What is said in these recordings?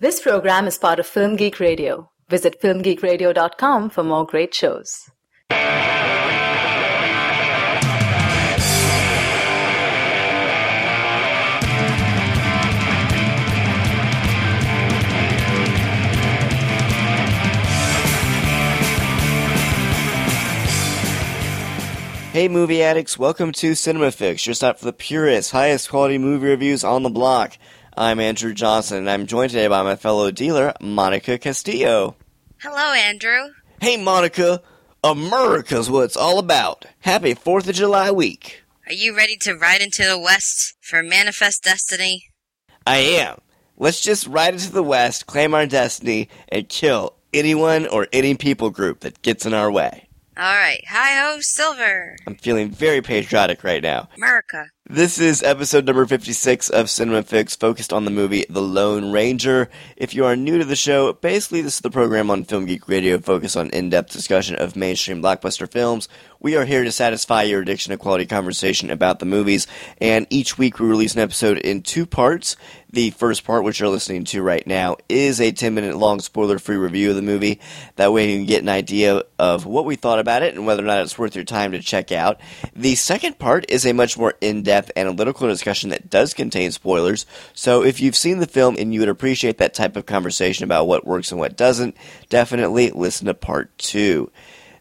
This program is part of Film Geek Radio. Visit filmgeekradio.com for more great shows. Hey movie addicts, welcome to CinemaFix, your stop for the purest, highest quality movie reviews on the block. I'm Andrew Johnson, and I'm joined today by my fellow dealer, Monica Castillo. Hello, Andrew. Hey, Monica. America's what it's all about. Happy 4th of July week. Are you ready to ride into the West for Manifest Destiny? I am. Let's just ride into the West, claim our destiny, and kill anyone or any people group that gets in our way. All right. Hi-ho, Silver. I'm feeling very patriotic right now. America. This is episode number 56 of CinemaFix, focused on the movie The Lone Ranger. If you are new to the show, basically this is the program on Film Geek Radio focused on in-depth discussion of mainstream blockbuster films. We are here to satisfy your addiction to quality conversation about the movies, and each week we release an episode in two parts. The first part, which you're listening to right now, is a 10-minute long spoiler-free review of the movie. That way you can get an idea of what we thought about it and whether or not it's worth your time to check out. The second part is a much more in-depth analytical discussion that does contain spoilers. So if you've seen the film and you would appreciate that type of conversation about what works and what doesn't, definitely listen to part two.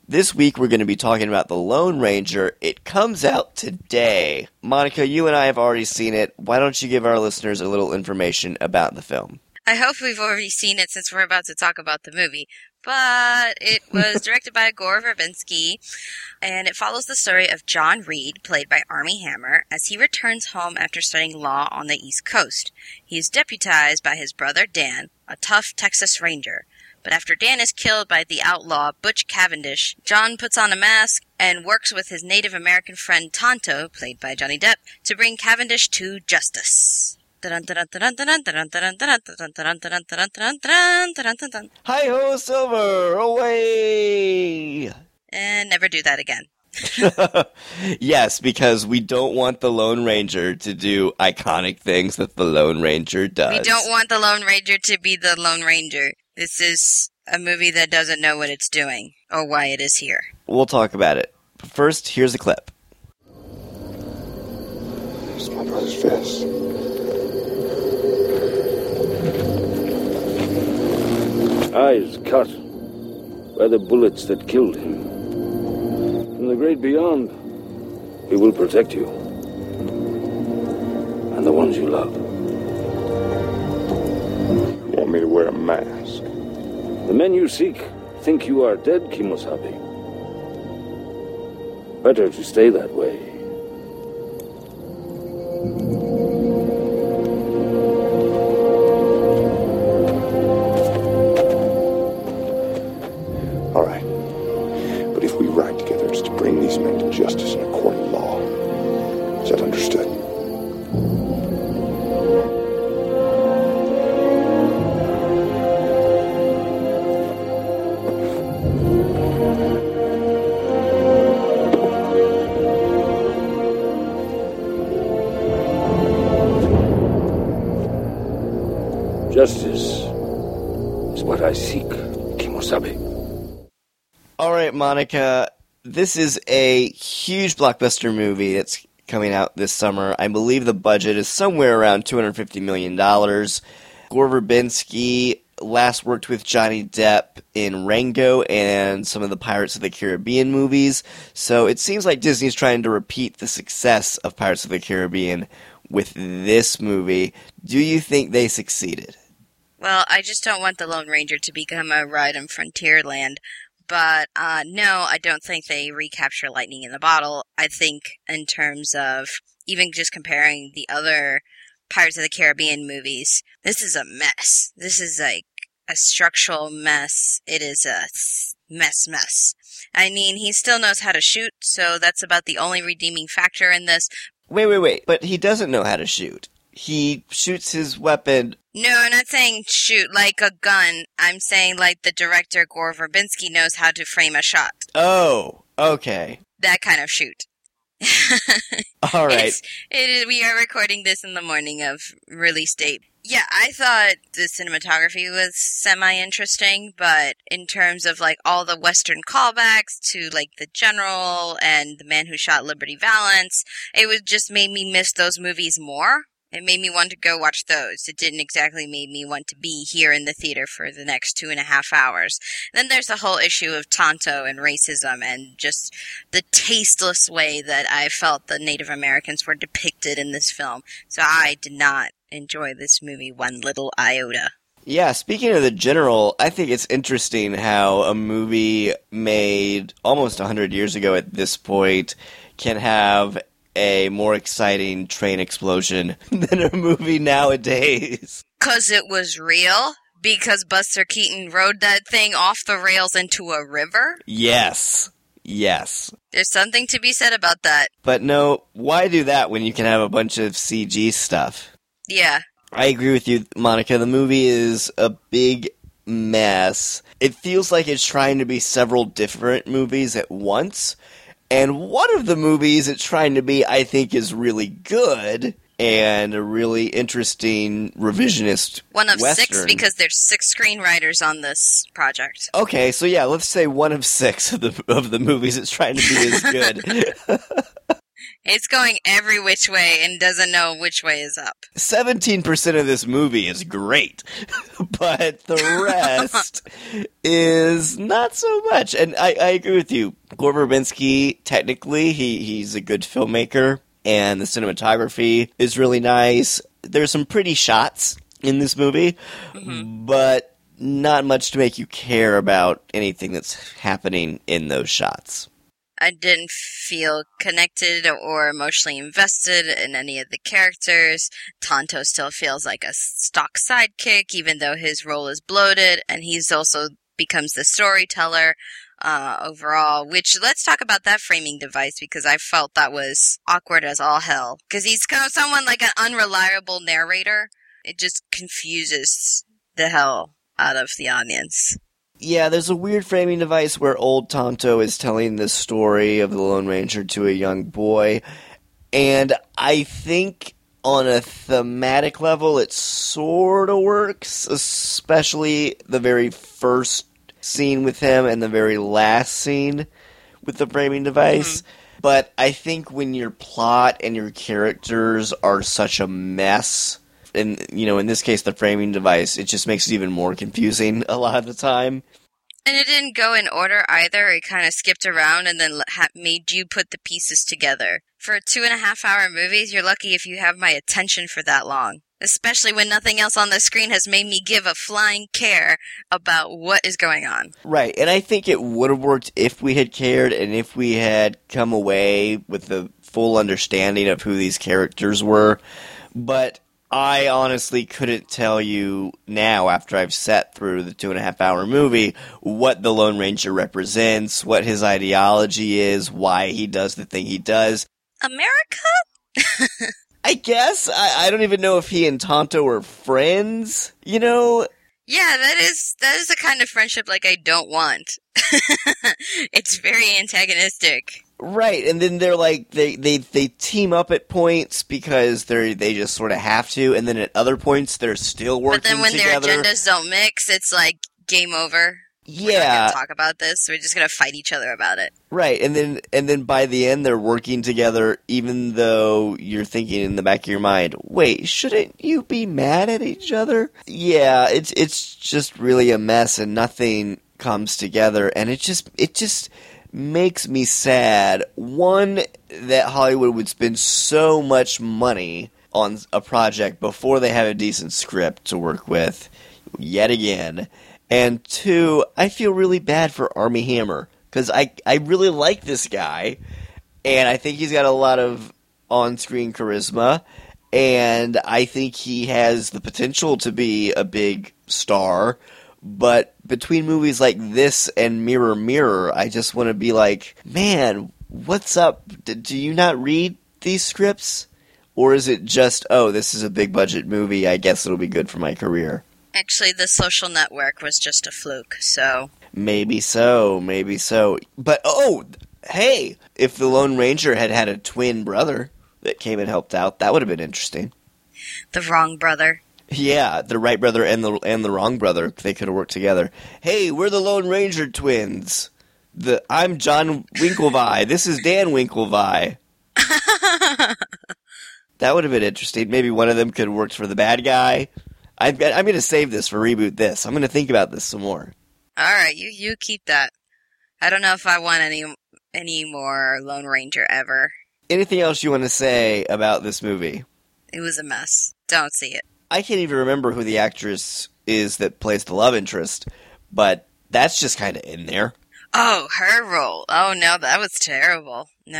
This week, we're going to be talking about The Lone Ranger. It comes out today. Monica, you and I have already seen it. Why don't you give our listeners a little information about the film? I hope we've already seen it since we're about to talk about the movie. But it was directed by Gore Verbinski, and it follows the story of John Reed, played by Armie Hammer, as he returns home after studying law on the East Coast. He is deputized by his brother Dan, a tough Texas Ranger. But after Dan is killed by the outlaw Butch Cavendish, John puts on a mask and works with his Native American friend Tonto, played by Johnny Depp, to bring Cavendish to justice. Hi-ho, Silver! Away! And never do that again. Yes, because we don't want the Lone Ranger to do iconic things that the Lone Ranger does. We don't want the Lone Ranger to be the Lone Ranger. This is a movie that doesn't know what it's doing or why it is here. We'll talk about it. But first, here's a clip. It's my brother's vest. Eyes cut by the bullets that killed him. From the great beyond, he will protect you. And the ones you love. You want me to wear a mask? The men you seek think you are dead, Kemosabe. Better to stay that way. All right. But if we ride together, it's to bring these men to justice in a court of law. Is that understood? Justice is what I seek, Kemosabe. All right, Monica, this is a huge blockbuster movie that's coming out this summer. I believe the budget is somewhere around $250 million. Gore Verbinski last worked with Johnny Depp in Rango and some of the Pirates of the Caribbean movies. So it seems like Disney's trying to repeat the success of Pirates of the Caribbean with this movie. Do you think they succeeded? Well, I just don't want the Lone Ranger to become a ride on Frontierland, but no, I don't think they recapture lightning in the bottle. I think in terms of even just comparing the other Pirates of the Caribbean movies, this is a mess. This is like a structural mess. It is a mess. I mean, he still knows how to shoot, so that's about the only redeeming factor in this. Wait. But he doesn't know how to shoot. He shoots his weapon. No, I'm not saying shoot like a gun. I'm saying like the director, Gore Verbinski, knows how to frame a shot. Oh, okay. That kind of shoot. All right. We are recording this in the morning of release date. Yeah, I thought the cinematography was semi-interesting, but in terms of, like, all the Western callbacks to, like, The General and The Man Who Shot Liberty Valance, it was just made me miss those movies more. It made me want to go watch those. It didn't exactly make me want to be here in the theater for the next 2.5 hours. Then there's the whole issue of Tonto and racism and just the tasteless way that I felt the Native Americans were depicted in this film. So I did not enjoy this movie one little iota. Yeah, speaking of The General, I think it's interesting how a movie made almost 100 years ago at this point can have a more exciting train explosion than a movie nowadays. Because it was real? Because Buster Keaton rode that thing off the rails into a river? Yes. Yes. There's something to be said about that. But no, why do that when you can have a bunch of CG stuff? Yeah. I agree with you, Monica. The movie is a big mess. It feels like it's trying to be several different movies at once. And one of the movies it's trying to be, I think, is really good and a really interesting revisionist one of Western. 6, because there's 6 screenwriters on this project. Okay, so yeah, let's say one of 6 of the movies it's trying to be is good. It's going every which way and doesn't know which way is up. 17% of this movie is great, but the rest is not so much. And I agree with you. Gore Verbinski, technically, he's a good filmmaker, and the cinematography is really nice. There's some pretty shots in this movie, but not much to make you care about anything that's happening in those shots. I didn't feel connected or emotionally invested in any of the characters. Tonto still feels like a stock sidekick, even though his role is bloated, and he's also becomes the storyteller overall, which let's talk about that framing device, because I felt that was awkward as all hell. Because he's kind of someone like an unreliable narrator. It just confuses the hell out of the audience. Yeah, there's a weird framing device where old Tonto is telling the story of the Lone Ranger to a young boy, and I think on a thematic level it sort of works, especially the very first scene with him and the very last scene with the framing device. But I think when your plot and your characters are such a mess, and, you know, in this case, the framing device, it just makes it even more confusing a lot of the time. And it didn't go in order either. It kind of skipped around and then made you put the pieces together. For a 2.5 hour movies, you're lucky if you have my attention for that long. Especially when nothing else on the screen has made me give a flying care about what is going on. Right, and I think it would have worked if we had cared and if we had come away with the full understanding of who these characters were. But I honestly couldn't tell you now, after I've sat through the 2.5 hour movie, what the Lone Ranger represents, what his ideology is, why he does the thing he does. America? I guess. I don't even know if he and Tonto were friends, you know? Yeah, that is the kind of friendship, like, I don't want. It's very antagonistic. Right, and then they're like, they team up at points because they just sort of have to, and then at other points they're still working together. But then when their agendas don't mix, it's like, game over. Yeah. We're not going to talk about this, we're just going to fight each other about it. Right, and then by the end they're working together, even though you're thinking in the back of your mind, wait, shouldn't you be mad at each other? Yeah, it's just really a mess, and nothing comes together, and it just makes me sad. One, that Hollywood would spend so much money on a project before they have a decent script to work with, yet again. And two, I feel really bad for Armie Hammer, because I really like this guy, and I think he's got a lot of on-screen charisma, and I think he has the potential to be a big star. But between movies like this and Mirror Mirror, I just want to be like, man, what's up? Do you not read these scripts? Or is it just, oh, this is a big budget movie, I guess it'll be good for my career? Actually, The Social Network was just a fluke, so. Maybe so. But, oh, hey, if the Lone Ranger had a twin brother that came and helped out, that would have been interesting. The wrong brother. Yeah, the Wright brother and the Wrong brother. They could have worked together. Hey, we're the Lone Ranger twins. I'm John Winklevi. This is Dan Winklevi. That would have been interesting. Maybe one of them could have worked for the bad guy. I'm going to save this for Reboot This. I'm going to think about this some more. All right, you keep that. I don't know if I want any more Lone Ranger ever. Anything else you want to say about this movie? It was a mess. Don't see it. I can't even remember who the actress is that plays the love interest, but that's just kind of in there. Oh, her role. Oh, no, that was terrible. No.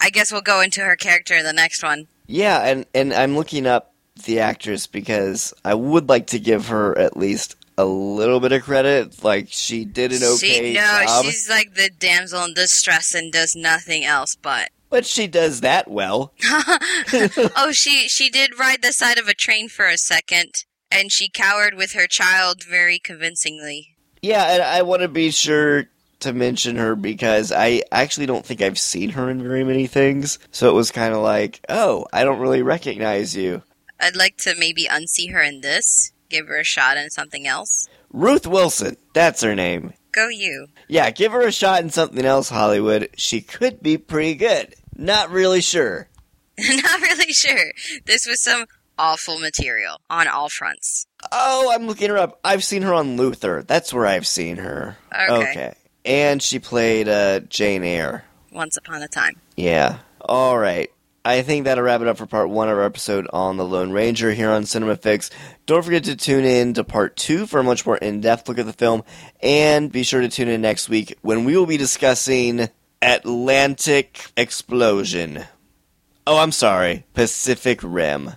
I guess we'll go into her character in the next one. Yeah, and I'm looking up the actress because I would like to give her at least a little bit of credit. Like, she did an okay job. No, she's like the damsel in distress and does nothing else but. But she does that well. Oh, she did ride the side of a train for a second, and she cowered with her child very convincingly. Yeah, and I want to be sure to mention her because I actually don't think I've seen her in very many things. So it was kind of like, oh, I don't really recognize you. I'd like to maybe unsee her in this, give her a shot in something else. Ruth Wilson, that's her name. Go you. Yeah, give her a shot in something else, Hollywood. She could be pretty good. Not really sure. Not really sure. This was some awful material on all fronts. Oh, I'm looking her up. I've seen her on Luther. That's where I've seen her. Okay. And she played Jane Eyre. Once upon a time. Yeah. All right. I think that'll wrap it up for part one of our episode on The Lone Ranger here on CinemaFix. Don't forget to tune in to part two for a much more in-depth look at the film. And be sure to tune in next week when we will be discussing Atlantic Explosion. Oh, I'm sorry. Pacific Rim.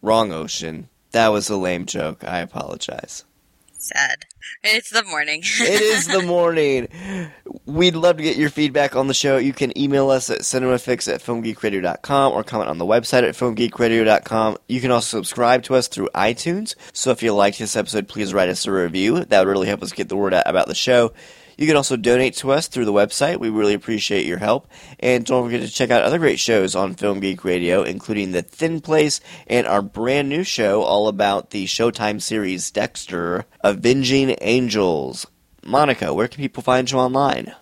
Wrong ocean. That was a lame joke. I apologize. Sad. It's the morning. It is the morning. We'd love to get your feedback on the show. You can email us at cinemafix@filmgeekradio.com or comment on the website at filmgeekradio.com. You can also subscribe to us through iTunes. So if you liked this episode, please write us a review. That would really help us get the word out about the show. You can also donate to us through the website. We really appreciate your help. And don't forget to check out other great shows on Film Geek Radio, including The Thin Place and our brand new show all about the Showtime series Dexter, Avenging Angels. Monica, where can people find you online?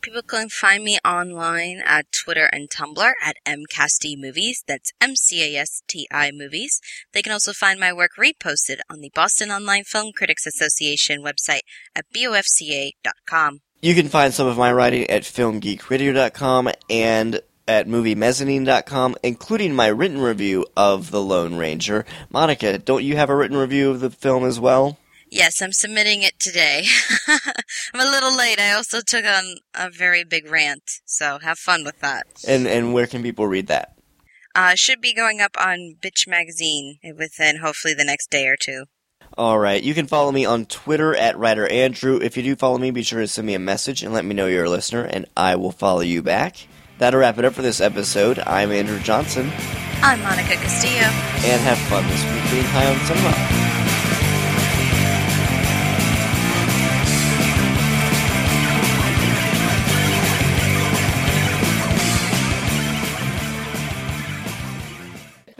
People can find me online at Twitter and Tumblr at MCASTI Movies. That's MCASTI Movies. They can also find my work reposted on the Boston Online Film Critics Association website at bofca.com. You can find some of my writing at filmgeekradio.com and at moviemezzanine.com, including my written review of The Lone Ranger. Monica, don't you have a written review of the film as well? Yes, I'm submitting it today. I'm a little late. I also took on a very big rant, so have fun with that. And where can people read that? Should be going up on Bitch Magazine within hopefully the next day or two. All right. You can follow me on Twitter at WriterAndrew. If you do follow me, be sure to send me a message and let me know you're a listener, and I will follow you back. That'll wrap it up for this episode. I'm Andrew Johnson. I'm Monica Castillo. And have fun this week being high on cinema.